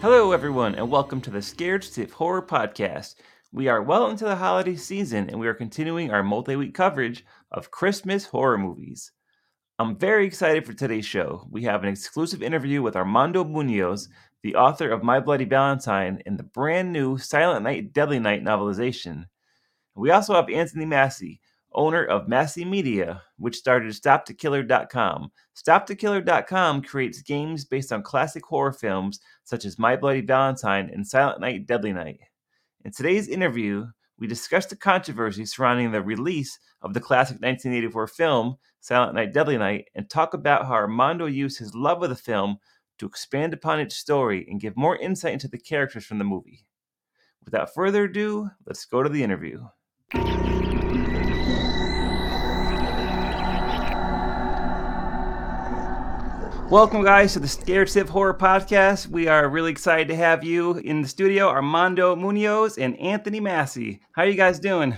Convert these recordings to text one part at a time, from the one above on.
Hello, everyone, and welcome to the Scared Stiff Horror Podcast. We are well into the holiday season, and we are continuing our multi-week coverage of Christmas horror movies. I'm very excited for today's show. We have an exclusive interview with Armando Munoz, the author of My Bloody Valentine and the brand new Silent Night, Deadly Night novelization. We also have Anthony Masi, owner of Masi Media, which started Stopthekiller.com. Stopthekiller.com creates games based on classic horror films such as My Bloody Valentine and Silent Night, Deadly Night. In today's interview, we discussed the controversy surrounding the release of the classic 1984 film, Silent Night, Deadly Night, and talk about how Armando used his love of the film to expand upon its story and give more insight into the characters from the movie. Without further ado, let's go to the interview. Welcome, guys, to the Scared Stiff Horror Podcast. We are really excited to have you in the studio, Armando Munoz and Anthony Masi. How are you guys doing?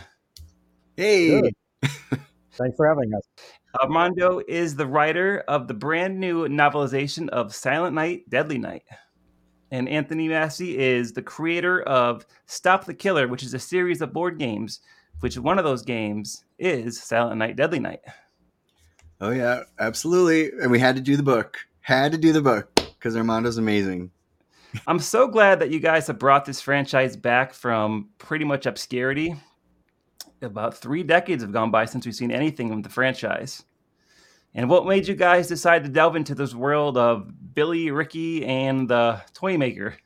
Hey. Thanks for having us. Armando is the writer of the brand new novelization of Silent Night, Deadly Night. And Anthony Masi is the creator of Stop the Killer, which is a series of board games, which one of those games is Silent Night, Deadly Night. Oh, yeah, absolutely. And we had to do the book. Because Armando's amazing. I'm so glad that you guys have brought this franchise back from pretty much obscurity. About 3 decades have gone by since we've seen anything of the franchise. And what made you guys decide to delve into this world of Billy, Ricky, and the Toy Maker?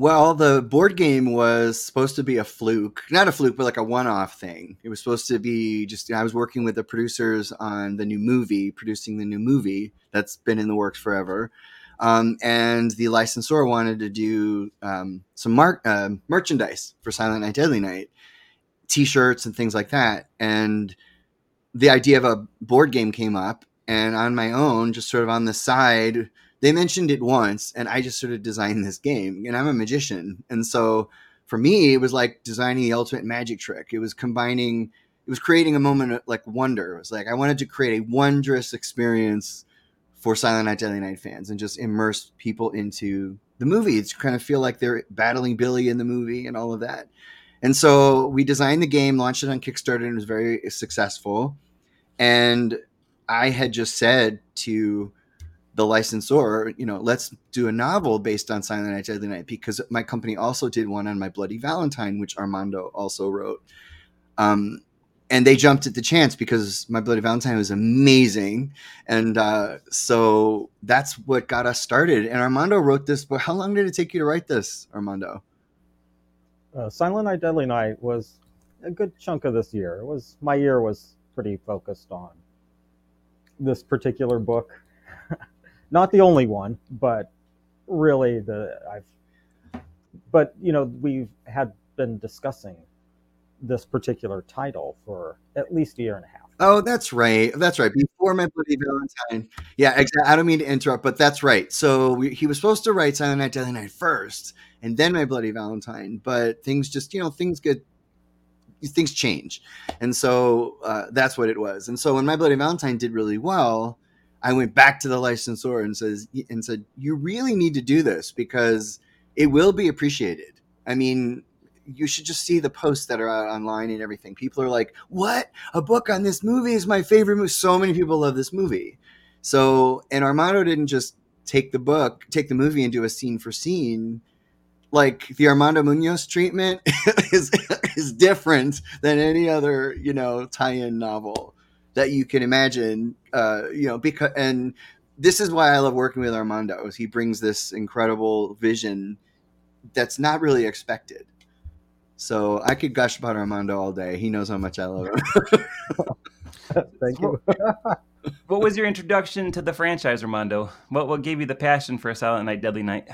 Well, the board game was supposed to be a fluke. Not a fluke, but like a one-off thing. It was supposed to be just, I was working with the producers on the new movie, producing the new movie that's been in the works forever. And the licensor wanted to do some merchandise for Silent Night, Deadly Night, T-shirts and things like that. And the idea of a board game came up. And on my own, just sort of on the side, they mentioned it once, and I just sort of designed this game, and I'm a magician. And so for me, it was like designing the ultimate magic trick. It was combining, it was creating a moment of like wonder. It was like, I wanted to create a wondrous experience for Silent Night, Deadly Night fans and just immerse people into the movie. It's kind of feel like they're battling Billy in the movie and all of that. And so we designed the game, launched it on Kickstarter, and it was very successful. And I had just said to the licensor, you know, let's do a novel based on Silent Night, Deadly Night, because my company also did one on My Bloody Valentine, which Armando also wrote. And they jumped at the chance because My Bloody Valentine was amazing. And so that's what got us started. And Armando wrote this, but how long did it take you to write this, Armando? Silent Night, Deadly Night was a good chunk of this year. It was, my year was pretty focused on this particular book. Not the only one, but really but you know, we've had been discussing this particular title for at least a year and a half. Oh, that's right. That's right. Before My Bloody Valentine. Yeah, exactly. I don't mean to interrupt, but that's right. So he was supposed to write Silent Night, Deadly Night first, and then My Bloody Valentine, but things just, you know, things change. And so that's what it was. And so when My Bloody Valentine did really well, I went back to the licensor and said, you really need to do this because it will be appreciated. I mean, you should just see the posts that are out online and everything. People are like, what? A book on this movie is my favorite movie. So many people love this movie. So, and Armando didn't just take the movie and do a scene for scene. Like the Armando Munoz treatment is different than any other, you know, tie-in novel that you can imagine, you know, because, and this is why I love working with Armando, is he brings this incredible vision that's not really expected. So I could gush about Armando all day. He knows how much I love him. Thank you. What was your introduction to the franchise, Armando? What gave you the passion for Silent Night, Deadly Night?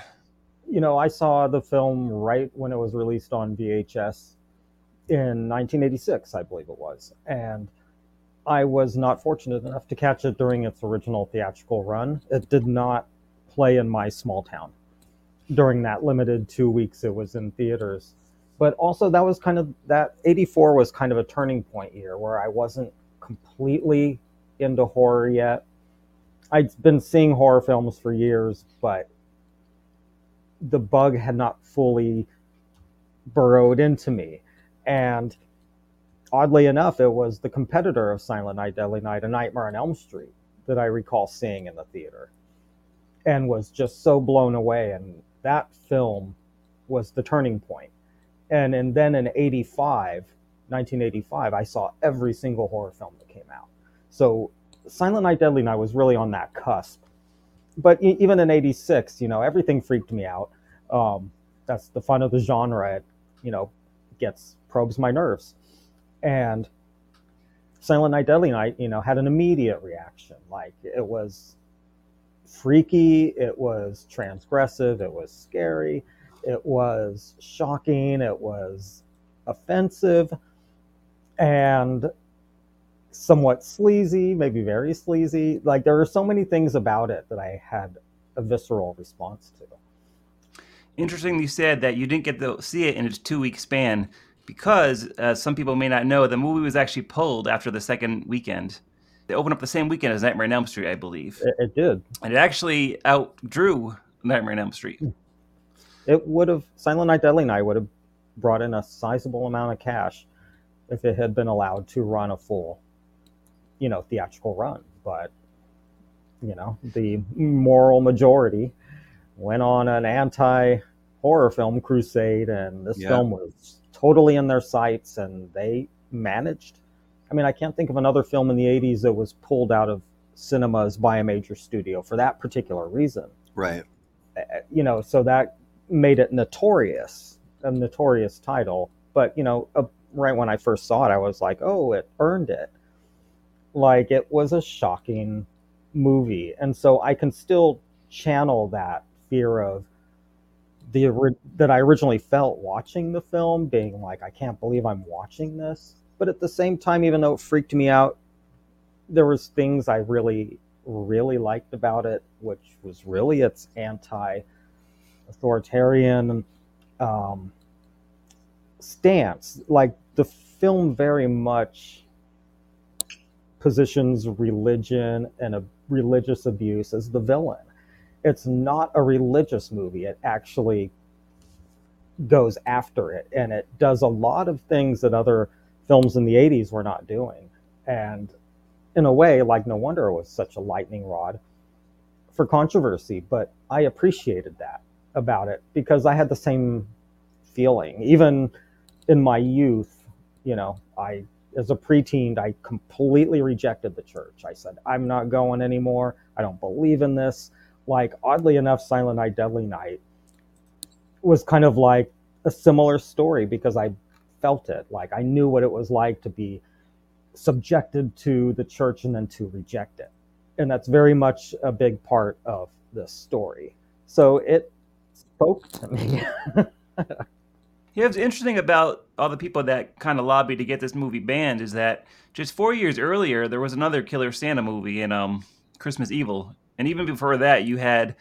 You know, I saw the film right when it was released on VHS in 1986, I believe it was. And I was not fortunate enough to catch it during its original theatrical run. It did not play in my small town. During that limited 2 weeks, it was in theaters. But also that was kind of, that 84 was kind of a turning point year where I wasn't completely into horror yet. I'd been seeing horror films for years, but the bug had not fully burrowed into me. And oddly enough, it was the competitor of Silent Night, Deadly Night, A Nightmare on Elm Street that I recall seeing in the theater and was just so blown away. And that film was the turning point. And then in 1985, I saw every single horror film that came out. So Silent Night, Deadly Night was really on that cusp. But even in 86, everything freaked me out. That's the fun of the genre. It, probes my nerves. And Silent Night, Deadly Night, had an immediate reaction. Like, it was freaky, it was transgressive, it was scary, it was shocking, it was offensive, and somewhat sleazy, maybe very sleazy. Like, there are so many things about it that I had a visceral response to. Interesting you said that you didn't get to see it in its 2-week span, because some people may not know, the movie was actually pulled after the second weekend. They opened up the same weekend as Nightmare on Elm Street, I believe. It did. And it actually outdrew Nightmare on Elm Street. It would have, Silent Night, Deadly Night would have brought in a sizable amount of cash if it had been allowed to run a full, theatrical run. But, the moral majority went on an anti-horror film crusade, and this film was totally in their sights, and they managed. I mean, I can't think of another film in the 80s that was pulled out of cinemas by a major studio for that particular reason. Right. So that made it notorious, a notorious title. But, right when I first saw it, I was like, oh, it earned it. Like, it was a shocking movie. And so I can still channel that fear of that I originally felt watching the film, being like, I can't believe I'm watching this. But at the same time, even though it freaked me out, there was things I really, really liked about it, which was really its anti-authoritarian stance. Like, the film very much positions religion and a religious abuse as the villain. It's not a religious movie. It actually goes after it, and it does a lot of things that other films in the 80s were not doing. And in a way, like, no wonder it was such a lightning rod for controversy. But I appreciated that about it, because I had the same feeling. Even in my youth, I, as a preteen, I completely rejected the church. I said, I'm not going anymore. I don't believe in this. Like, oddly enough, Silent Night, Deadly Night was kind of like a similar story, because I felt it. Like, I knew what it was like to be subjected to the church and then to reject it. And that's very much a big part of this story. So it spoke to me. Yeah, what's interesting about all the people that kind of lobbied to get this movie banned is that just 4 years earlier, there was another Killer Santa movie in Christmas Evil. And even before that, you had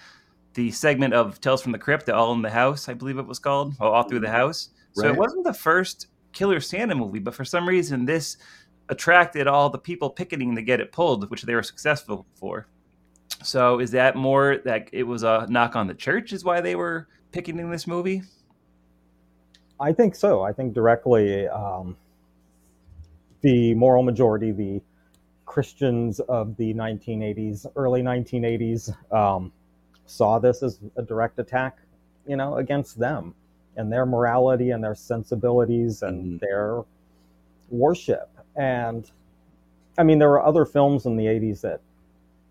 the segment of Tales from the Crypt, All in the House, I believe it was called, All Through the House. So It wasn't the first Killer Santa movie, but for some reason this attracted all the people picketing to get it pulled, which they were successful for. So is that more that it was a knock on the church is why they were picketing this movie? I think so. I think directly the moral majority, the Christians of the 1980s, early 1980s, saw this as a direct attack, against them and their morality and their sensibilities and their worship. And I mean, there were other films in the 80s that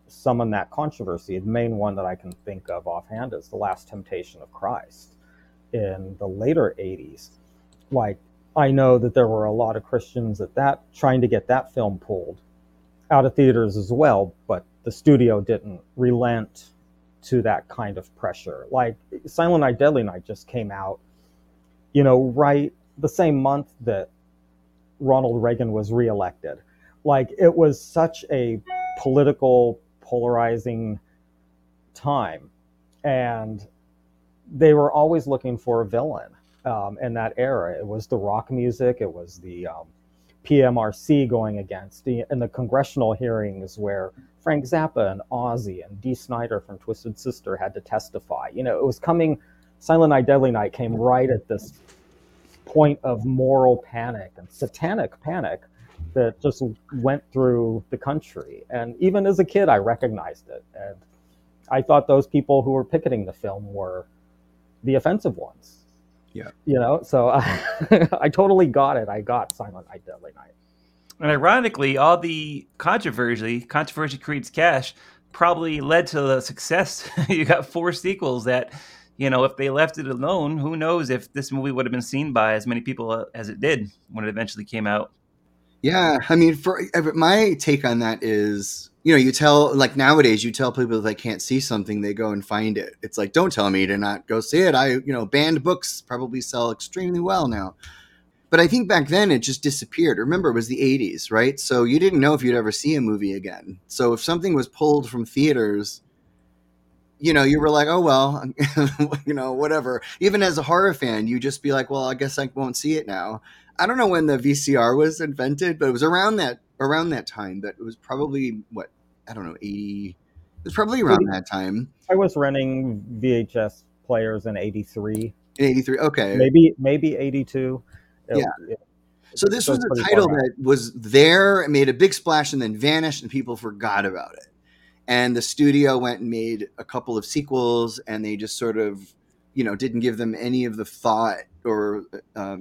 summoned that controversy. The main one that I can think of offhand is The Last Temptation of Christ in the later 80s. Like, I know that there were a lot of Christians at that trying to get that film pulled out of theaters as well, but the studio didn't relent to that kind of pressure. Like, Silent Night, Deadly Night just came out, right the same month that Ronald Reagan was reelected. Like, it was such a political, polarizing time. And they were always looking for a villain in that era. It was the rock music. It was the PMRC going against the congressional hearings where Frank Zappa and Ozzy and Dee Snyder from Twisted Sister had to testify. It was coming Silent Night, Deadly Night came right at this point of moral panic and satanic panic that just went through the country. And even as a kid, I recognized it. And I thought those people who were picketing the film were the offensive ones. Yeah. You know, so I totally got it. I got Silent Night, Deadly Night. And ironically, all the controversy creates cash, probably led to the success. You got four sequels that, you know, if they left it alone, who knows if this movie would have been seen by as many people as it did when it eventually came out. Yeah, I mean, my take on that is, you know, you tell, like nowadays, you tell people that they can't see something, they go and find it. It's like, don't tell me to not go see it. Banned books probably sell extremely well now. But I think back then it just disappeared. Remember, it was the 80s, right? So you didn't know if you'd ever see a movie again. So if something was pulled from theaters, you know, you were like, oh, well, you know, whatever. Even as a horror fan, you just be like, well, I guess I won't see it now. I don't know when the VCR was invented, but it was around that time. That it was probably, what, I don't know, 80. It was probably around that time. I was renting VHS players in 83. In 83, okay. Maybe 82. Yeah. So this was a title that was there, made a big splash, and then vanished, and people forgot about it. And the studio went and made a couple of sequels, and they just sort of, you know, didn't give them any of the thought or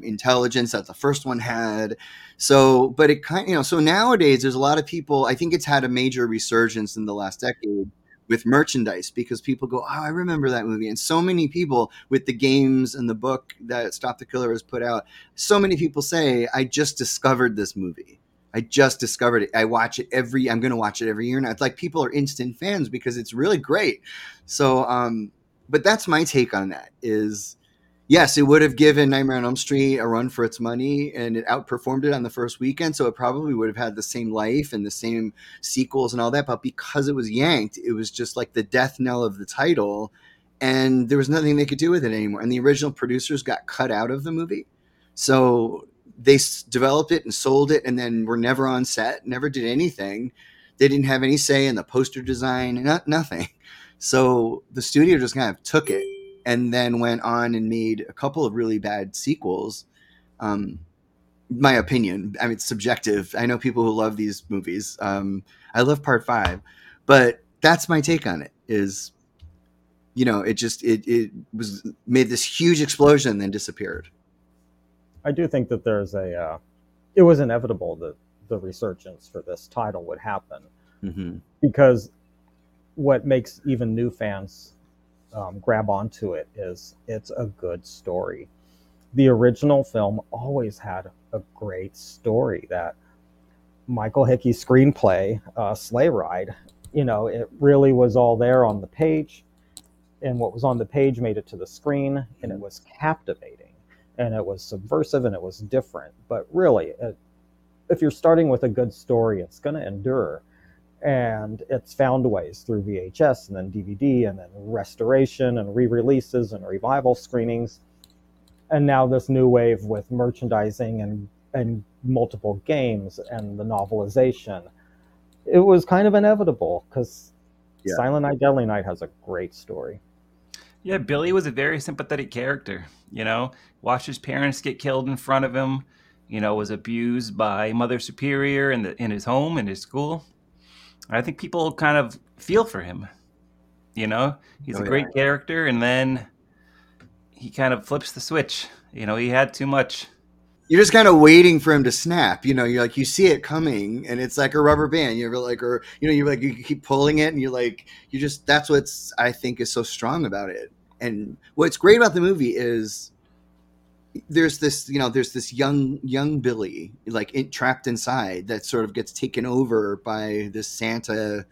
intelligence that the first one had. So, but it kind of, you know, so nowadays there's a lot of people, I think it's had a major resurgence in the last decade with merchandise, because people go, oh, I remember that movie. And so many people with the games and the book that Stop the Killer has put out, so many people say, I just discovered this movie. I just discovered it. I'm going to watch it every year now. It's like people are instant fans because it's really great. So, but that's my take on that is, yes, it would have given Nightmare on Elm Street a run for its money, and it outperformed it on the first weekend. So it probably would have had the same life and the same sequels and all that. But because it was yanked, it was just like the death knell of the title, and there was nothing they could do with it anymore. And the original producers got cut out of the movie. So they developed it and sold it, and then were never on set, never did anything. They didn't have any say in the poster design, nothing. So the studio just kind of took it and then went on and made a couple of really bad sequels. My opinion, I mean, it's subjective. I know people who love these movies. I love part 5, but that's my take on it is, you know, it just, it was made this huge explosion and then disappeared. I do think that there's it was inevitable that the resurgence for this title would happen, mm-hmm. because what makes even new fans grab onto it is it's a good story. The original film always had a great story. That Michael Hickey screenplay, Sleigh Ride, you know, it really was all there on the page, and what was on the page made it to the screen, and it was captivating. And it was subversive and it was different. But really, if you're starting with a good story, it's going to endure. And it's found ways through VHS and then DVD and then restoration and re-releases and revival screenings. And now this new wave with merchandising and multiple games and the novelization. It was kind of inevitable because Silent Night, Deadly Night has a great story. Yeah, Billy was a very sympathetic character, you know, watched his parents get killed in front of him, you know, was abused by Mother Superior in his home, in his school. I think people kind of feel for him, you know, he's a great character. And then he kind of flips the switch, you know, he had too much. You're just kind of waiting for him to snap, you know, you're like, you see it coming and it's like a rubber band, you're like, or, you know, you're like, you keep pulling it and you're like, you just, that's what's, I think is so strong about it. And what's great about the movie is there's this, you know, there's this young Billy, like trapped inside that sort of gets taken over by this Santa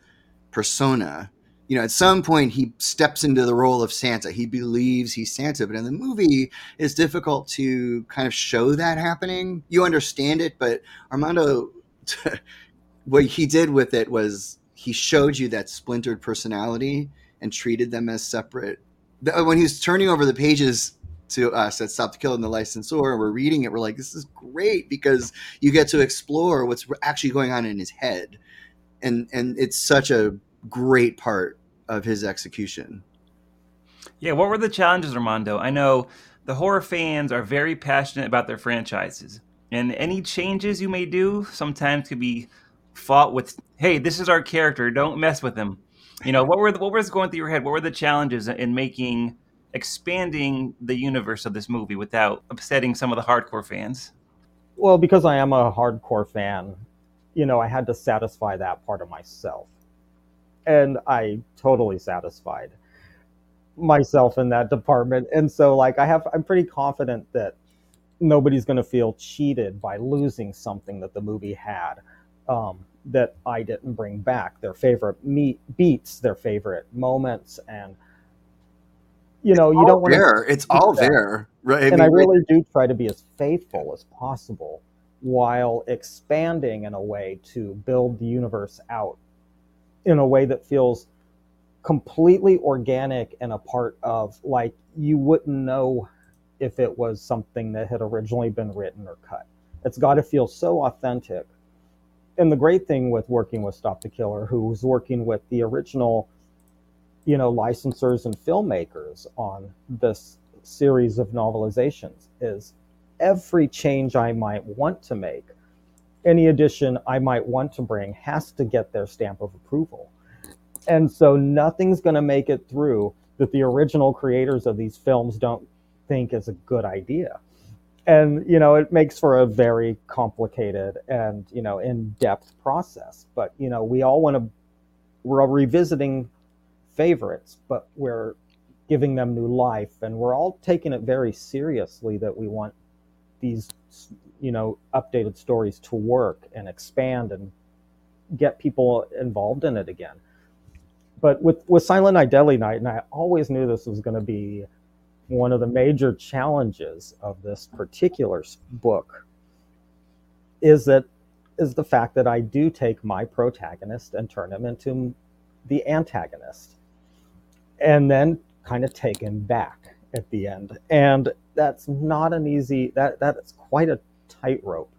persona. You know, at some point he steps into the role of Santa. He believes he's Santa, but in the movie it's difficult to kind of show that happening. You understand it, but Armando, what he did with it was he showed you that splintered personality and treated them as separate. When he's turning over the pages to us at Stop the Killer and the Licensor, and we're reading it, we're like, this is great because you get to explore what's actually going on in his head. And it's such a great part of his execution. Yeah, what were the challenges, Armando? I know the horror fans are very passionate about their franchises, and any changes you may do sometimes could be fought with, hey, this is our character, don't mess with him. You know, what was going through your head? What were the challenges in making, expanding the universe of this movie without upsetting some of the hardcore fans? Well, because I am a hardcore fan, you know, I had to satisfy that part of myself. And I totally satisfied myself in that department. And so, like, I'm pretty confident that nobody's going to feel cheated by losing something that the movie had that I didn't bring back. Their favorite beats, their favorite moments, and you know, you don't want to. It's all there, right? And I really do try to be as faithful as possible while expanding in a way to build the universe out in a way that feels completely organic and a part of, like, you wouldn't know if it was something that had originally been written or cut. It's got to feel so authentic. And the great thing with working with Stop the Killer, who was working with the original, you know, licensors and filmmakers on this series of novelizations, is every change I might want to make, any addition I might want to bring, has to get their stamp of approval. And so nothing's going to make it through that the original creators of these films don't think is a good idea. And, you know, it makes for a very complicated and, you know, in-depth process. But, you know, we're revisiting favorites, but we're giving them new life, and we're all taking it very seriously that we want these, you know, updated stories to work and expand and get people involved in it again. But with Silent Night, Deadly Night, and I always knew this was going to be one of the major challenges of this particular book, is the fact that I do take my protagonist and turn him into the antagonist, and then kind of take him back at the end. And that's not an easy, that's quite a tightrope.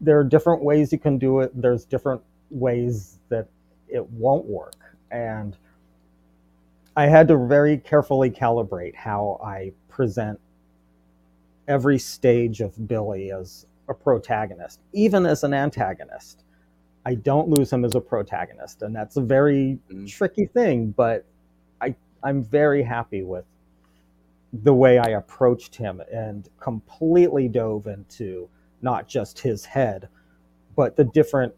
There are different ways you can do it. There's different ways that it won't work. And I had to very carefully calibrate how I present every stage of Billy as a protagonist, even as an antagonist. I don't lose him as a protagonist, and that's a very tricky thing, but I'm very happy with the way I approached him and completely dove into not just his head, but the different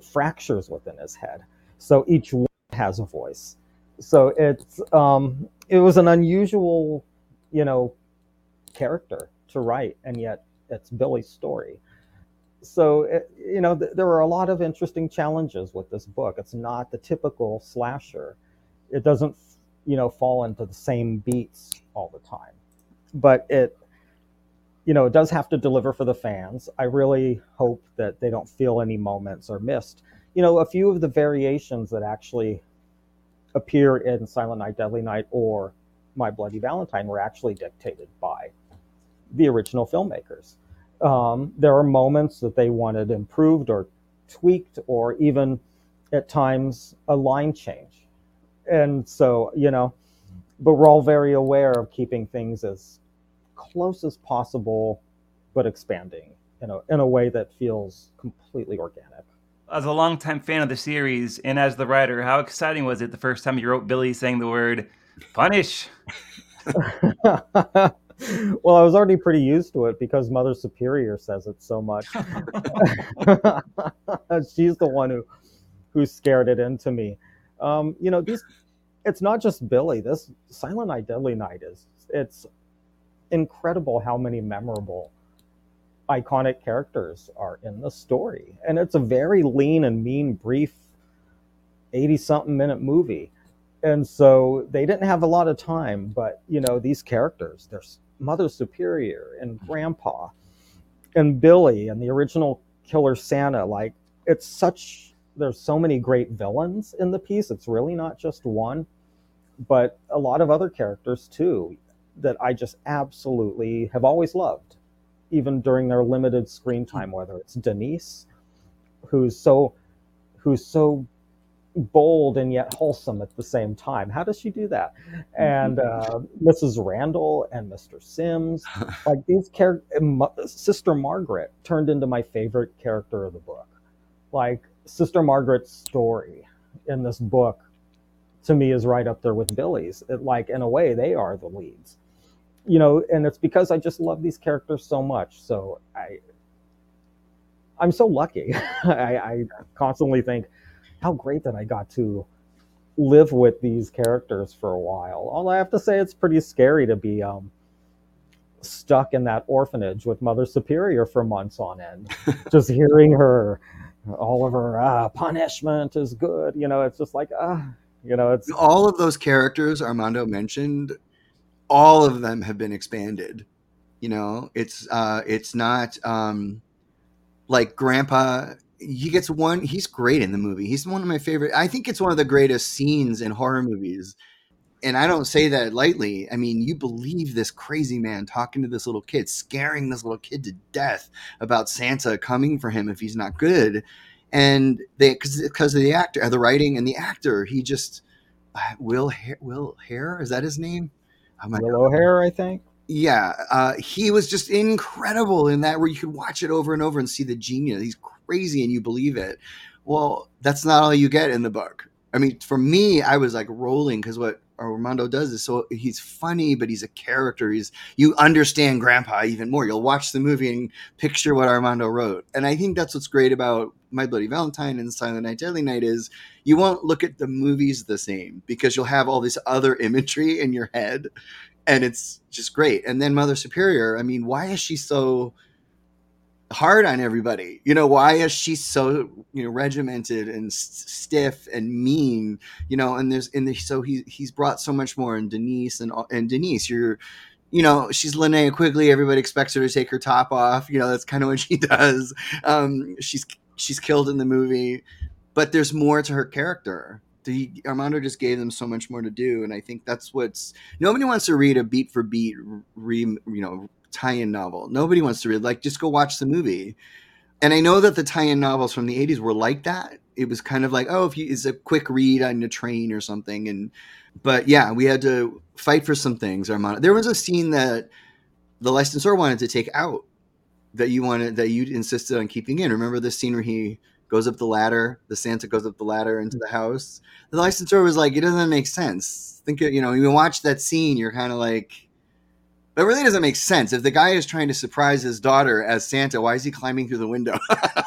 fractures within his head. So each one has a voice. So it was an unusual, you know, character to write, and yet it's Billy's story. So, you know, there are a lot of interesting challenges with this book. It's not the typical slasher. It doesn't, you know, fall into the same beats all the time. But it, you know, it does have to deliver for the fans. I really hope that they don't feel any moments are missed. You know, a few of the variations that actually appear in Silent Night, Deadly Night, or My Bloody Valentine were actually dictated by the original filmmakers. There are moments that they wanted improved or tweaked, or even at times a line change. And so, you know, but we're all very aware of keeping things as close as possible, but expanding in a way that feels completely organic. As a longtime fan of the series and as the writer, how exciting was it the first time you wrote Billy saying the word punish? Well, I was already pretty used to it because Mother Superior says it so much. She's the one who scared it into me. You know, it's not just Billy. This Silent Night, Deadly Night it's incredible how many memorable, iconic characters are in the story. And it's a very lean and mean, brief 80-something minute movie. And so they didn't have a lot of time, but, you know, these characters, there's Mother Superior and Grandpa and Billy and the original killer Santa, like, there's so many great villains in the piece. It's really not just one, but a lot of other characters too that I just absolutely have always loved, even during their limited screen time, whether it's Denise, who's so bold and yet wholesome at the same time. How does she do that? And Mrs. Randall and Mr. Sims, like these characters, Sister Margaret turned into my favorite character of the book. Like Sister Margaret's story in this book to me is right up there with Billy's. It, like, in a way, they are the leads, you know, and it's because I just love these characters so much. So I'm so lucky. I constantly think, how great that I got to live with these characters for a while. All I have to say, it's pretty scary to be stuck in that orphanage with Mother Superior for months on end. Just hearing her, all of her punishment is good. You know, it's just like, you know, it's all of those characters Armando mentioned. All of them have been expanded. You know, it's not like Grandpa. He gets one. He's great in the movie. He's one of my favorite. I think it's one of the greatest scenes in horror movies. And I don't say that lightly. I mean, you believe this crazy man talking to this little kid, scaring this little kid to death about Santa coming for him if he's not good. And they, because of the actor, the writing and the actor, he just, Will O'Hare, is that his name? Will O'Hare, I think. Yeah. He was just incredible in that, where you could watch it over and over and see the genius. He's crazy and you believe it. Well, that's not all you get in the book. I mean, for me, I was like rolling, because what Armando does is, so he's funny, but he's a character. You understand Grandpa even more. You'll watch the movie and picture what Armando wrote. And I think that's what's great about My Bloody Valentine and Silent Night, Deadly Night is you won't look at the movies the same, because you'll have all this other imagery in your head. And it's just great. And then Mother Superior, I mean, why is she so hard on everybody? You know, why is she so, you know, regimented and stiff and mean? You know, and there's in the, so he's brought so much more in Denise and Denise. You know, she's Linnea Quigley. Everybody expects her to take her top off. You know, that's kind of what she does. She's killed in the movie, but there's more to her character. Armando just gave them so much more to do, and I think that's what's, nobody wants to read a beat for beat tie-in novel. Nobody wants to read, like, just go watch the movie. And I know that the tie-in novels from the 80s were like that. It was kind of like, it's a quick read on a train or something. But yeah, we had to fight for some things, Armando. There was a scene that the licensor wanted to take out that you insisted on keeping in. Remember the scene where he goes up the ladder, the Santa goes up the ladder into the house? The licensor was like, it doesn't make sense. Think, you know, you watch that scene, you're kind of like, it really doesn't make sense. If the guy is trying to surprise his daughter as Santa, why is he climbing through the window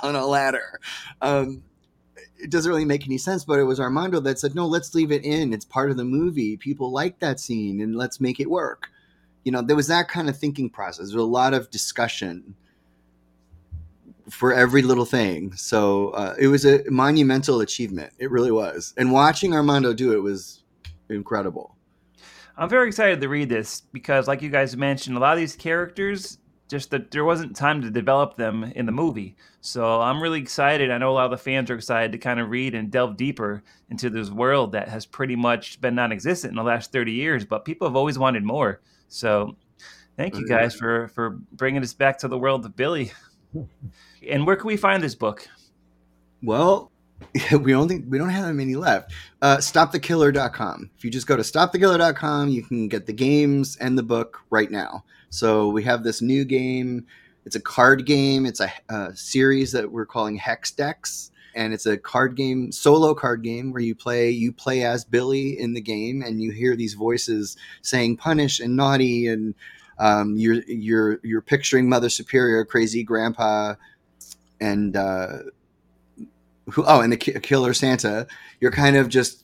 on a ladder? It doesn't really make any sense, but it was Armando that said, no, let's leave it in. It's part of the movie. People like that scene, and let's make it work. You know, there was that kind of thinking process. There was a lot of discussion for every little thing. So it was a monumental achievement. It really was. And watching Armando do it was incredible. I'm very excited to read this because, like you guys mentioned, a lot of these characters, just that there wasn't time to develop them in the movie. So I'm really excited. I know a lot of the fans are excited to kind of read and delve deeper into this world that has pretty much been non-existent in the last 30 years, but people have always wanted more. So thank you guys for bringing us back to the world of Billy. And where can we find this book? Well, we don't have that many left. Stopthekiller.com. If you just go to Stopthekiller.com, you can get the games and the book right now. So we have this new game. It's a card game. It's a series that we're calling Hex Decks. And it's a card game, solo card game, where you play as Billy in the game, and you hear these voices saying punish and naughty, and you're picturing Mother Superior, crazy Grandpa, and and the killer Santa. You're kind of just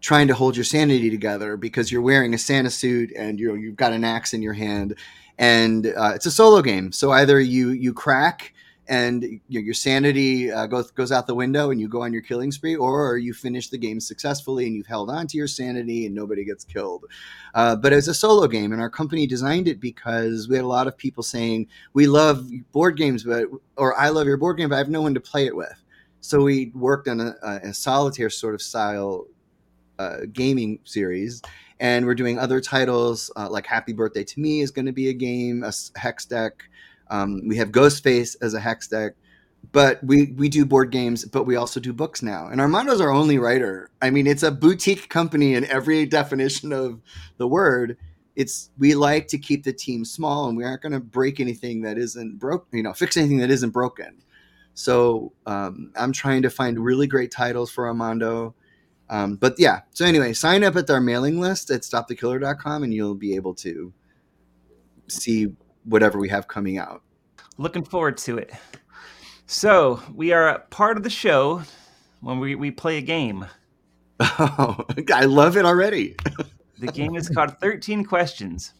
trying to hold your sanity together because you're wearing a Santa suit and you've got an axe in your hand, and it's a solo game. So either you crack and your sanity goes out the window and you go on your killing spree, or you finish the game successfully and you've held on to your sanity and nobody gets killed. But it's a solo game, and our company designed it because we had a lot of people saying, we love board games, or I love your board game, but I have no one to play it with. So we worked on a solitaire sort of style gaming series, and we're doing other titles like Happy Birthday to Me is going to be a game, a hex deck. We have Ghostface as a hex deck. But we do board games, but we also do books now. And Armando's our only writer. I mean, it's a boutique company in every definition of the word. We like to keep the team small, and we aren't going to break anything that isn't broke, fix anything that isn't broken. So I'm trying to find really great titles for Armando. But yeah, so anyway, sign up at our mailing list at Stopthekiller.com, and you'll be able to see whatever we have coming out. Looking forward to it. So we are a part of the show when we play a game. Oh, I love it already. The game is called 13 Questions,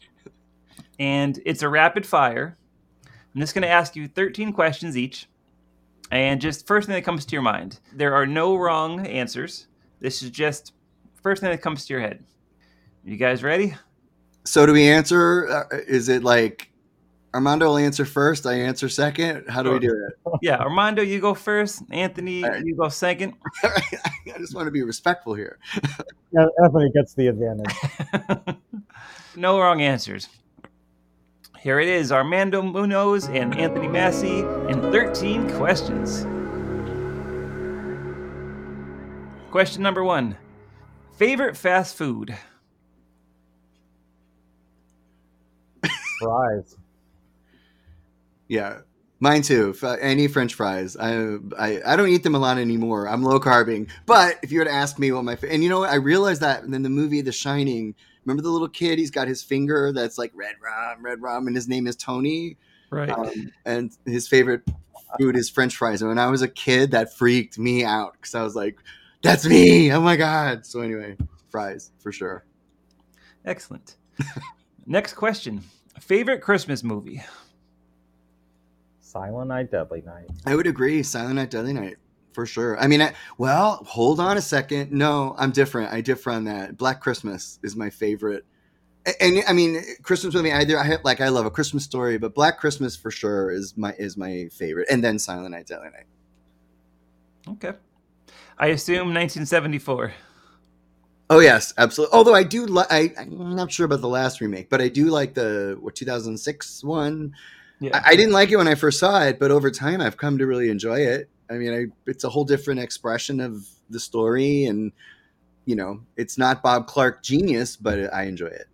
and it's a rapid fire. I'm just going to ask you 13 questions each, and just first thing that comes to your mind. There are no wrong answers. This is just first thing that comes to your head. You guys ready? So do we answer? Is it like Armando will answer first, I answer second? How do we do it? Yeah, Armando, you go first. Anthony, you go second. I just want to be respectful here. Anthony gets the advantage. No wrong answers. Here it is, Armando Munoz and Anthony Masi in 13 questions. Question number 1. Favorite fast food? Fries. Yeah, mine too. Any French fries. I don't eat them a lot anymore. I'm low carbing. But if you were to ask me what my and you know what, I realized that in the movie The Shining. Remember the little kid? He's got his finger that's like red rum, and his name is Tony. Right. And his favorite food is French fries. And when I was a kid, that freaked me out because I was like, "That's me! Oh my god!" So anyway, fries for sure. Excellent. Next question: favorite Christmas movie. Silent Night, Deadly Night. I would agree. Silent Night, Deadly Night, for sure. I mean, well, hold on a second. No, I'm different. I differ on that. Black Christmas is my favorite. And I mean, Christmas movie. I love A Christmas Story, but Black Christmas for sure is my favorite. And then Silent Night, Deadly Night. Okay. I assume 1974. Oh yes, absolutely. Although I do like, I'm not sure about the last remake, but I do like the 2006 one. Yeah. I didn't like it when I first saw it, but over time I've come to really enjoy it. I mean, it's a whole different expression of the story, and it's not Bob Clark genius, but I enjoy it.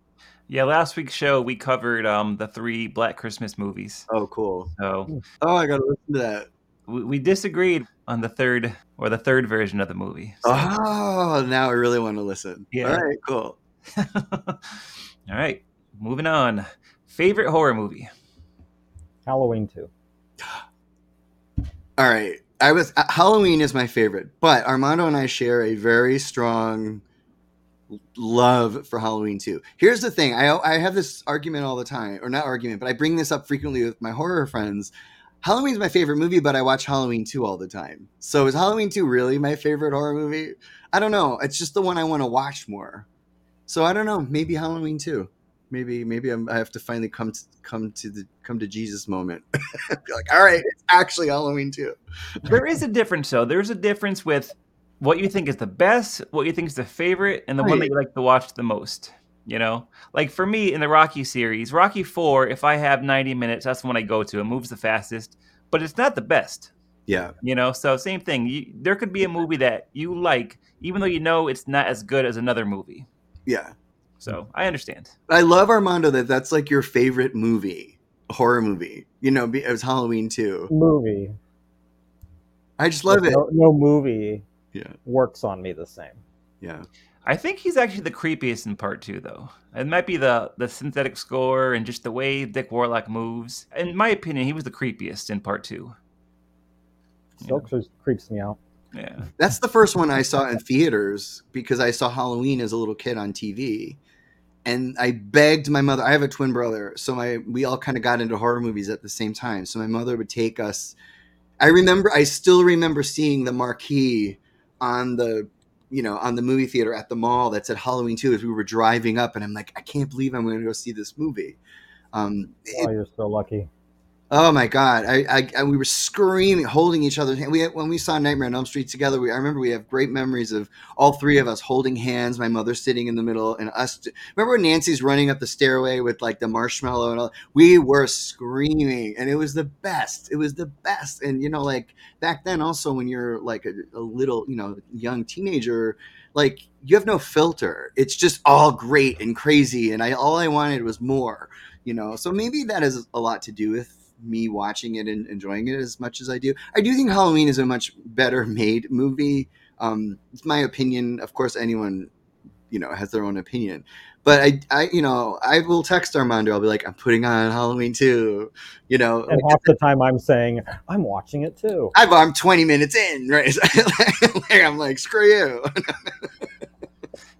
Yeah, last week's show we covered the 3 Black Christmas movies. Oh, cool. So, I gotta listen to that. We disagreed on the third version of the movie. So. Oh, now I really want to listen. Yeah. All right, cool. All right, moving on. Favorite horror movie. Halloween 2. All right. Halloween is my favorite, but Armando and I share a very strong love for Halloween 2. Here's the thing. I have this argument all the time, or not argument, but I bring this up frequently with my horror friends. Halloween is my favorite movie, but I watch Halloween 2 all the time. So is Halloween 2 really my favorite horror movie? I don't know. It's just the one I want to watch more. So I don't know. Maybe Halloween 2. Maybe I have to finally come to Jesus moment. Be like, all right, it's actually Halloween 2. There is a difference, though. There's a difference with what you think is the best, what you think is the favorite, and the one that you like to watch the most. Like for me in the Rocky series, Rocky 4. If I have 90 minutes, that's the one I go to. It moves the fastest, but it's not the best. Yeah, So same thing. There could be a movie that you like, even though it's not as good as another movie. Yeah. So I understand. I love, Armando, that's like your favorite movie, horror movie. It was Halloween 2. Movie. I just love it. No movie works on me the same. Yeah. I think he's actually the creepiest in part 2, though. It might be the synthetic score and just the way Dick Warlock moves. In my opinion, he was the creepiest in part 2. Just creeps me out. Yeah. That's the first one I saw in theaters because I saw Halloween as a little kid on TV, and I begged my mother. I have a twin brother, so we all kind of got into horror movies at the same time. So my mother would take us. I still remember seeing the marquee on the, on the movie theater at the mall that said Halloween 2 as we were driving up, and I'm like, I can't believe I'm going to go see this movie. Oh, you're so lucky. Oh my God! I we were screaming, holding each other's hand. When we saw Nightmare on Elm Street together, I remember we have great memories of all three of us holding hands. My mother sitting in the middle, and us. Remember when Nancy's running up the stairway with like the marshmallow and all? We were screaming, and it was the best. It was the best. And you know, like back then, also when you're like a little, you know, young teenager, like you have no filter. It's just all great and crazy, and all I wanted was more. You know, so maybe that has a lot to do with me watching it and enjoying it as much as I do. I do think Halloween is a much better made movie. It's my opinion. Of course, anyone, you know, has their own opinion. But I you know, I will text Armando. I'll be like, I'm putting on Halloween 2, you know. And half the time I'm saying, I'm watching it too. I'm 20 minutes in, right? I'm like, screw you.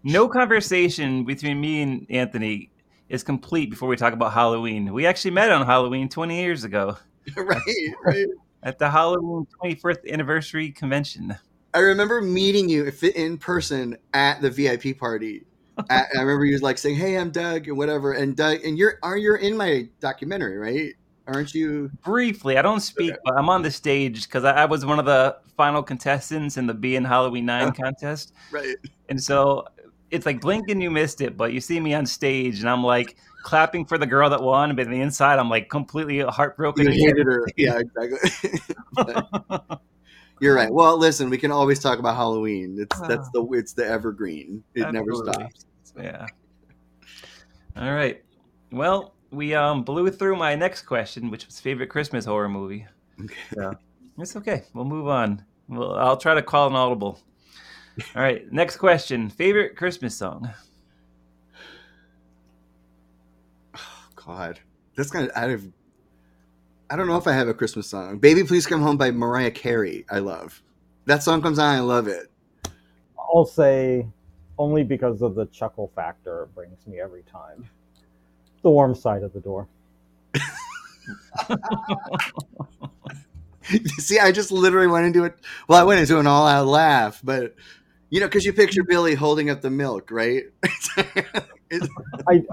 No conversation between me and Anthony is complete before we talk about Halloween. We actually met on Halloween 20 years ago. Right. At the Halloween 24th anniversary convention. I remember meeting you in person at the VIP party. I remember you was like saying, "Hey, I'm Doug," and whatever. And Doug, and you're in my documentary, right? Aren't you? Briefly. I don't speak, okay. But I'm on the stage because I was one of the final contestants in the Be in Halloween 9 contest. Right. And so it's like blink and you missed it, but you see me on stage and I'm like clapping for the girl that won, but on the inside I'm like completely heartbroken. You hated her. Yeah, exactly. You're right. Well, listen, we can always talk about Halloween. It's the evergreen. It never stops. Yeah. All right. Well, we blew through my next question, which was favorite Christmas horror movie. Okay. Yeah. It's okay. We'll move on. I'll try to call an audible. All right, next question. Favorite Christmas song? Oh, God. That's kind of out of... I don't know if I have a Christmas song. Baby Please Come Home by Mariah Carey, I love. That song comes on, I love it. I'll say only because of the chuckle factor it brings me every time. The Warm Side of the Door. See, I just literally went into it. Well, I went into an all-out laugh, but... You know, because you picture Billy holding up the milk, right?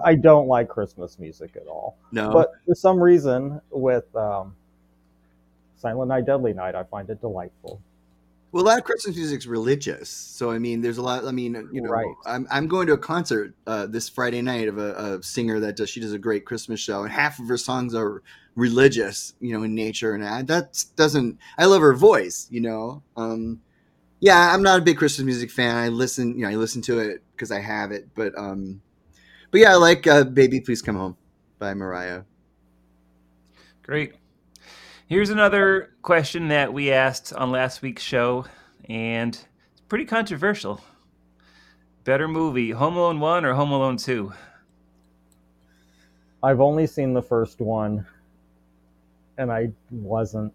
I don't like Christmas music at all. No. But for some reason, with Silent Night, Deadly Night, I find it delightful. Well, a lot of Christmas music's religious. So, I mean, there's a lot. I mean, you know, right. I'm going to a concert this Friday night of a singer that does a great Christmas show, and half of her songs are religious, you know, in nature. And I love her voice, you know. Yeah, I'm not a big Christmas music fan. I listen to it because I have it. But yeah, I like "Baby Please Come Home" by Mariah. Great. Here's another question that we asked on last week's show, and it's pretty controversial. Better movie, Home Alone 1 or Home Alone 2? I've only seen the first one, and I wasn't.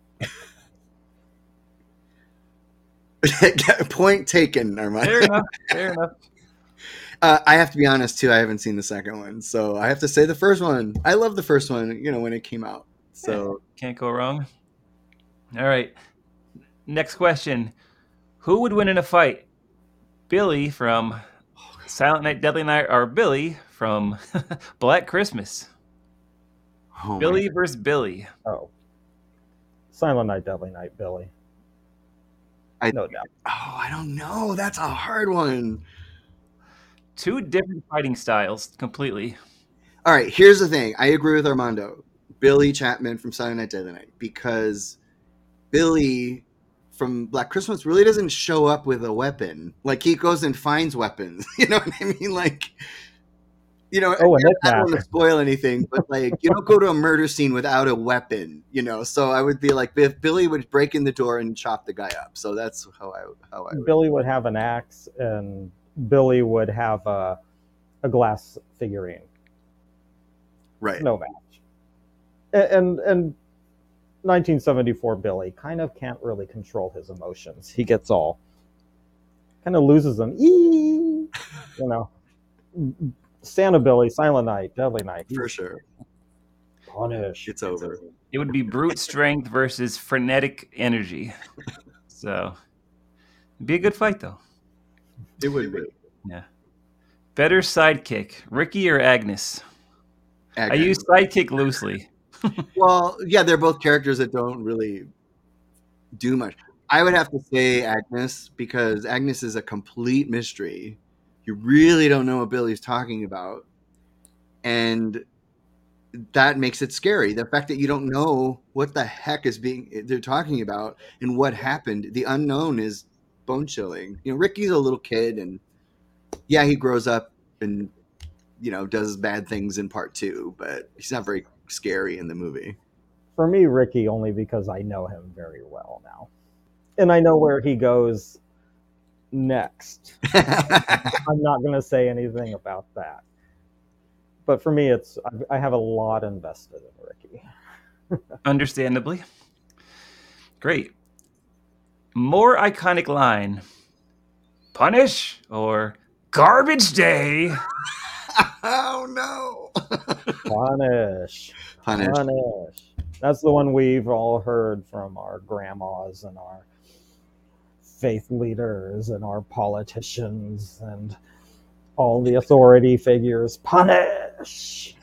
Point taken, Armando. Fair enough. I have to be honest too. I haven't seen the second one, so I have to say the first one. I love the first one. You know, when it came out, so can't go wrong. All right. Next question: who would win in a fight, Billy from Silent Night, Deadly Night, or Billy from Black Christmas? Oh, Billy versus Billy. Oh, Silent Night, Deadly Night, Billy. No doubt. Oh, I don't know. That's a hard one. Two different fighting styles completely. All right, here's the thing. I agree with Armando. Billy Chapman from Silent Night, Deadly Night, because Billy from Black Christmas really doesn't show up with a weapon. Like, he goes and finds weapons. You know what I mean? Like, you know, I don't want to spoil anything, but like, you don't go to a murder scene without a weapon, you know. So I would be like, if Billy would break in the door and chop the guy up. So that's how I would. Billy would have an axe, and Billy would have a glass figurine. Right. No match. And 1974 Billy kind of can't really control his emotions. He gets all kind of loses them. Eee! You know. Santa Billy, Silent Night, Deadly Night. For sure. Punish. It's over. It would be brute strength versus frenetic energy. So, it'd be a good fight, though. It would be. Yeah. Better sidekick, Ricky or Agnes? I use sidekick loosely. Well, yeah, they're both characters that don't really do much. I would have to say Agnes, because Agnes is a complete mystery. You really don't know what Billy's talking about. And that makes it scary. The fact that you don't know what the heck is being they're talking about and what happened, the unknown is bone chilling. You know, Ricky's a little kid, and yeah, he grows up and, you know, does bad things in part two, but he's not very scary in the movie. For me, Ricky, only because I know him very well now. And I know where he goes next. I'm not going to say anything about that. But for me, it's I have a lot invested in Ricky. Understandably. Great. More iconic line. Punish or garbage day? Oh, no. Punish. That's the one we've all heard from our grandmas and our faith leaders and our politicians and all the authority figures. Punish.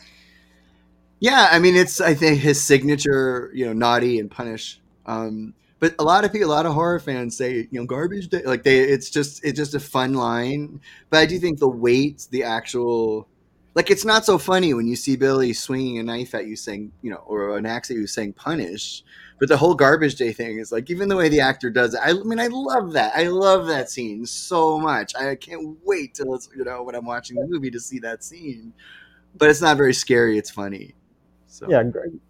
Yeah, I mean, it's, I think, his signature, you know, naughty and punish. But a lot of people, a lot of horror fans say, you know, garbage day. Like, it's just a fun line. But I do think the weight, the actual, like, it's not so funny when you see Billy swinging a knife at you saying, you know, or an axe at you saying punish. But the whole garbage day thing is like, even the way the actor does it. I mean, I love that. I love that scene so much. I can't wait till it's, you know, when I'm watching the movie to see that scene. But it's not very scary. It's funny. So. Yeah,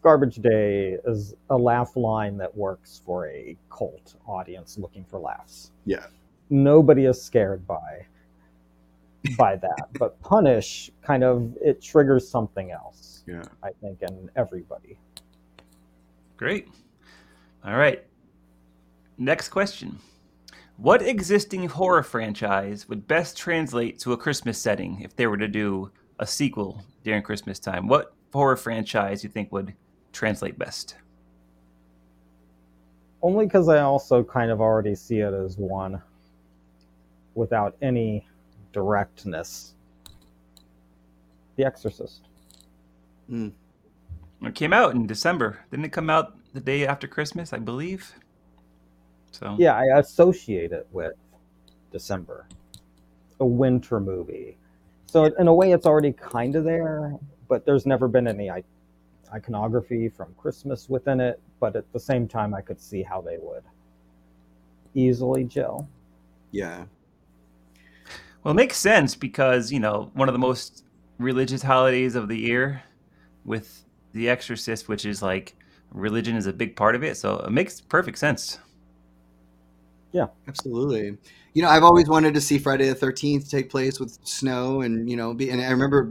garbage day is a laugh line that works for a cult audience looking for laughs. Yeah. Nobody is scared by that. But punish kind of, it triggers something else. Yeah. I think in everybody. Great. All right. Next question. What existing horror franchise would best translate to a Christmas setting if they were to do a sequel during Christmas time? What horror franchise you think would translate best? Only because I also kind of already see it as one without any directness. The Exorcist. Mm. It came out in December. Didn't it come out the day after Christmas, I believe? So yeah, I associate it with December. A winter movie. So in a way, it's already kind of there, but there's never been any iconography from Christmas within it. But at the same time, I could see how they would easily gel. Yeah. Well, it makes sense because, you know, one of the most religious holidays of the year with The Exorcist, which is like religion is a big part of it. So it makes perfect sense. Yeah, absolutely. You know, I've always wanted to see Friday the 13th take place with snow and, you know, and I remember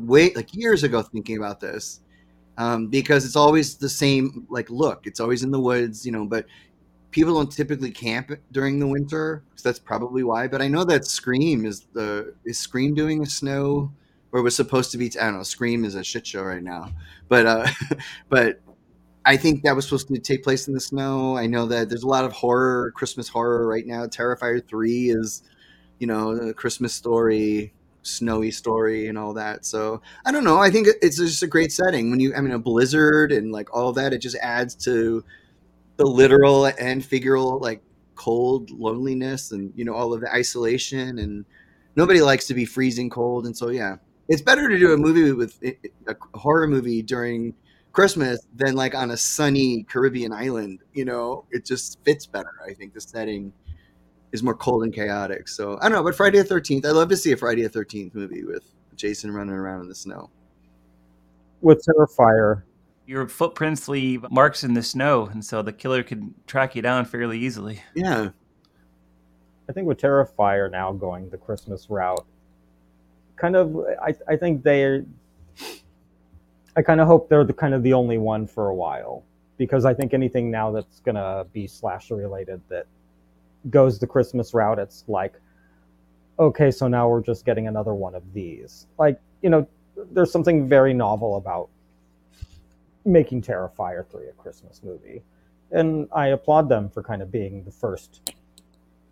years ago thinking about this because it's always the same, like, look, it's always in the woods, you know, but people don't typically camp during the winter. So that's probably why. But I know that Scream is Scream doing a snow, or was supposed to be, I don't know, Scream is a shit show right now. But I think that was supposed to take place in the snow. I know that there's a lot of horror, Christmas horror right now. Terrifier 3 is, you know, a Christmas story, snowy story and all that. So I don't know. I think it's just a great setting. When you, I mean, a blizzard and like all that, it just adds to the literal and figural, like cold loneliness and, you know, all of the isolation, and nobody likes to be freezing cold. And so, yeah. It's better to do a movie with a horror movie during Christmas than like on a sunny Caribbean island. You know, it just fits better. I think the setting is more cold and chaotic. So I don't know, but Friday the 13th, I'd love to see a Friday the 13th movie with Jason running around in the snow. With Terrifier, your footprints leave marks in the snow, and so the killer could track you down fairly easily. Yeah, I think with Terrifier now going the Christmas route. Kind of, I think I kind of hope they're the only one for a while, because I think anything now that's going to be slasher related that goes the Christmas route, it's like, okay, so now we're just getting another one of these. Like, you know, there's something very novel about making Terrifier 3 a Christmas movie. And I applaud them for kind of being the first,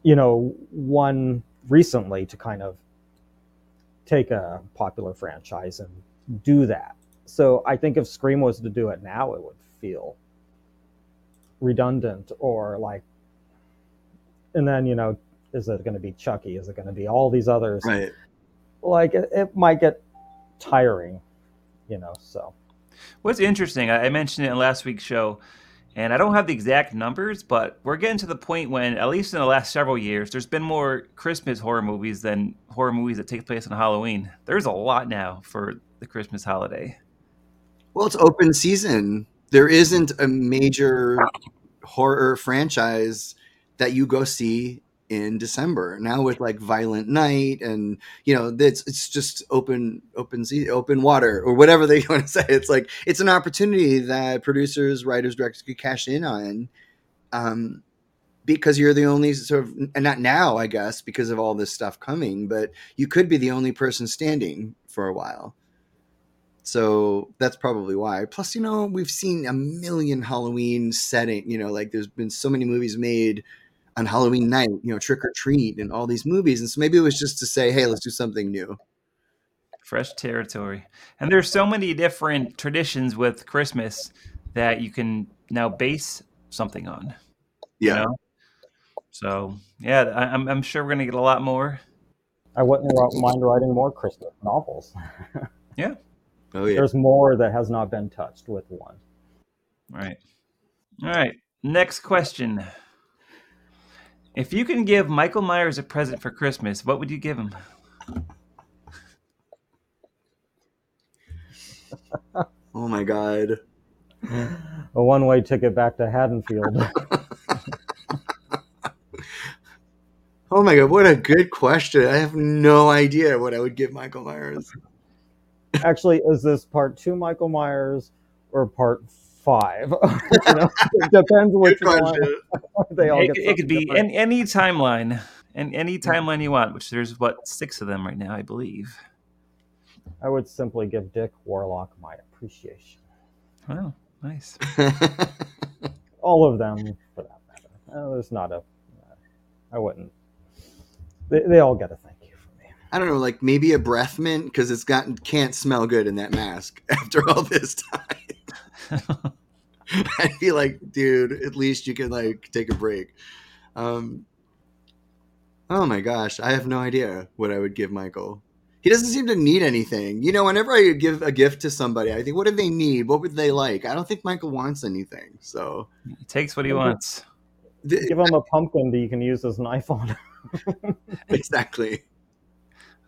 you know, one recently to kind of take a popular franchise and do that. So I think if Scream was to do it now, it would feel redundant or like, and then, you know, is it going to be Chucky? Is it going to be all these others? Right. Like it might get tiring, you know, so. What's interesting, I mentioned it in last week's show, and I don't have the exact numbers, but we're getting to the point when, at least in the last several years, there's been more Christmas horror movies than horror movies that take place on Halloween. There's a lot now for the Christmas holiday. Well, it's open season. There isn't a major horror franchise that you go see in December now with like Violent Night and, you know, it's just open water or whatever they want to say. It's like, it's an opportunity that producers, writers, directors could cash in on because you're the only sort of, and not now, I guess, because of all this stuff coming, but you could be the only person standing for a while. So that's probably why. Plus, you know, we've seen a million Halloween setting, you know, like there's been so many movies made on Halloween night, you know, Trick or Treat and all these movies. And so maybe it was just to say, hey, let's do something new. Fresh territory. And there's so many different traditions with Christmas that you can now base something on. Yeah. You know? So, yeah, I'm sure we're going to get a lot more. I wouldn't mind writing more Christmas novels. Yeah. Oh, yeah. There's more that has not been touched with one. Right. All right. Next question. If you can give Michael Myers a present for Christmas, what would you give him? Oh, my God. A one-way ticket back to Haddonfield. Oh, my God. What a good question. I have no idea what I would give Michael Myers. Actually, is this part 2 Michael Myers or part 5? You know, it depends which one. They all get it could be different. Any timeline, and any timeline you want, which there's what 6 of them right now, I believe. I would simply give Dick Warlock my appreciation. Wow, nice. All of them, for that matter. There's not a. I wouldn't. They all get a thank you from me. I don't know, like maybe a breath mint because it's can't smell good in that mask after all this time. I'd be like, dude, at least you can like take a break. Oh my gosh, I have no idea what I would give Michael. He doesn't seem to need anything. You know, whenever I give a gift to somebody, I think, what do they need? What would they like? I don't think Michael wants anything. So he takes what he wants. Give him a pumpkin that you can use as a knife on. Exactly.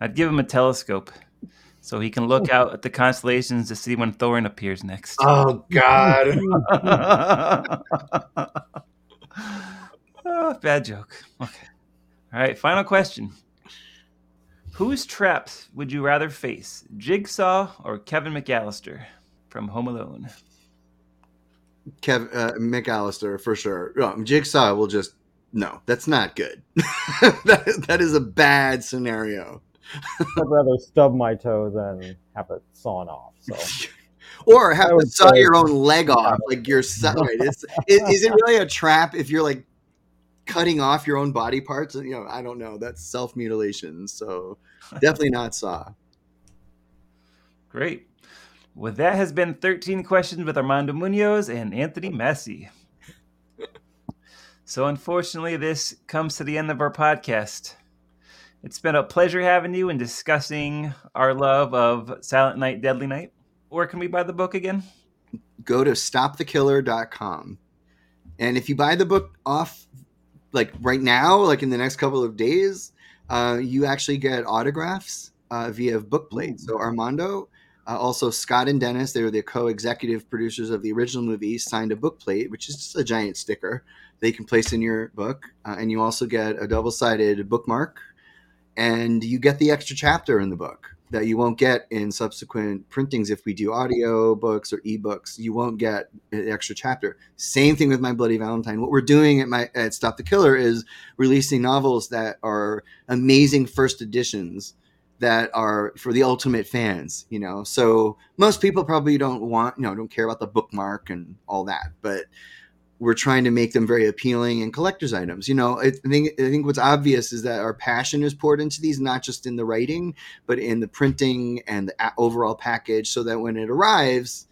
I'd give him a telescope. So he can look out at the constellations to see when Thorin appears next. Oh, God. Oh, bad joke. Okay. All right, final question. Whose traps would you rather face, Jigsaw or Kevin McAllister from Home Alone? McAllister, for sure. Jigsaw will just, no, that's not good. That is a bad scenario. I'd rather stub my toe than have it sawn off. So. Or have to saw your own leg off. Like your side. Is it really a trap if you're like cutting off your own body parts? You know, I don't know. That's self-mutilation. So definitely not saw. Great. Well, that has been 13 questions with Armando Munoz and Anthony Masi. So unfortunately, this comes to the end of our podcast. It's been a pleasure having you and discussing our love of Silent Night, Deadly Night. Where can we buy the book again? Go to Stopthekiller.com. And if you buy the book off, like right now, like in the next couple of days, you actually get autographs via book plate. So Armando, also Scott and Dennis, they were the co-executive producers of the original movie, signed a book plate, which is just a giant sticker they can place in your book. And you also get a double-sided bookmark. And you get the extra chapter in the book that you won't get in subsequent printings. If we do audio books or ebooks, you won't get an extra chapter. Same thing with My Bloody Valentine. What we're doing at Stop the Killer is releasing novels that are amazing first editions that are for the ultimate fans, you know. So most people probably don't care about the bookmark and all that, but we're trying to make them very appealing and collector's items. You know, I think what's obvious is that our passion is poured into these, not just in the writing, but in the printing and the overall package, so that when it arrives,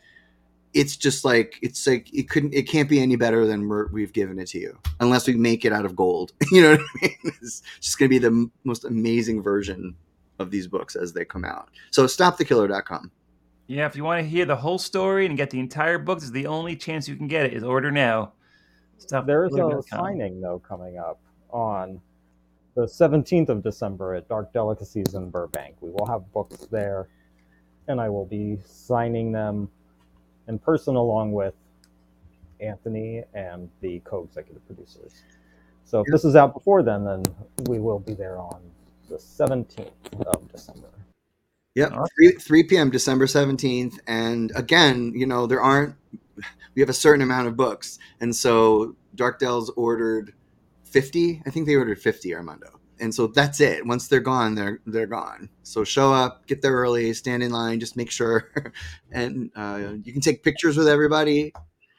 it's just like, it's like, it couldn't, it can't be any better than we've given it to you, unless we make it out of gold. You know what I mean? It's just going to be the most amazing version of these books as they come out. So stopthekiller.com. Yeah. If you want to hear the whole story and get the entire book, this is the only chance you can get it, is order now. There is a signing though coming up on the 17th of December at Dark Delicacies in Burbank. We will have books there, and I will be signing them in person along with Anthony and the co-executive producers. So if this is out before then we will be there on the 17th of December. Yep, right. 3 p.m. December 17th. And again, you know, we have a certain amount of books. And so Dark Del's ordered 50. I think they ordered 50, Armando. And so that's it. Once they're gone, they're gone. So show up, get there early, stand in line, just make sure. And you can take pictures with everybody.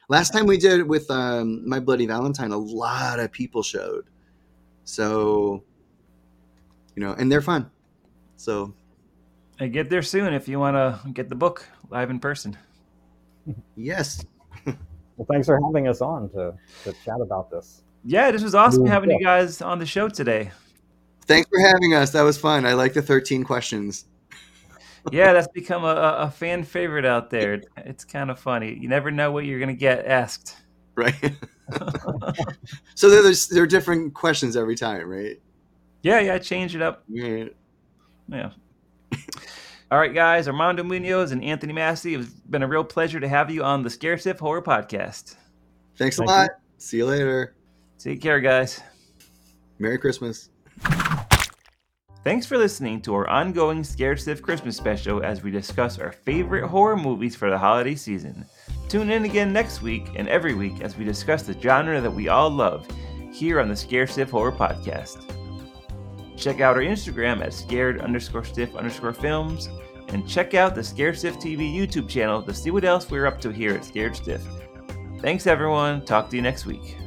Last time we did it with My Bloody Valentine, a lot of people showed. So, you know, and they're fun. So. And get there soon if you want to get the book live in person. Yes. Well, thanks for having us on to chat about this. Yeah, this was awesome having you guys on the show today. Thanks for having us. That was fun. I like the 13 questions. Yeah, that's become a fan favorite out there. It's kind of funny. You never know what you're going to get asked. Right. So there are different questions every time, right? Yeah, change it up. Yeah. All right, guys, Armando Munoz and Anthony Masi, it's been a real pleasure to have you on the Scared Stiff Horror Podcast. Thanks a lot. You. See you later. Take care, guys. Merry Christmas. Thanks for listening to our ongoing Scared Stiff Christmas special as we discuss our favorite horror movies for the holiday season. Tune in again next week and every week as we discuss the genre that we all love here on the Scared Stiff Horror Podcast. Check out our Instagram at scared_stiff_films and check out the Scared Stiff TV YouTube channel to see what else we're up to here at Scared Stiff. Thanks, everyone. Talk to you next week.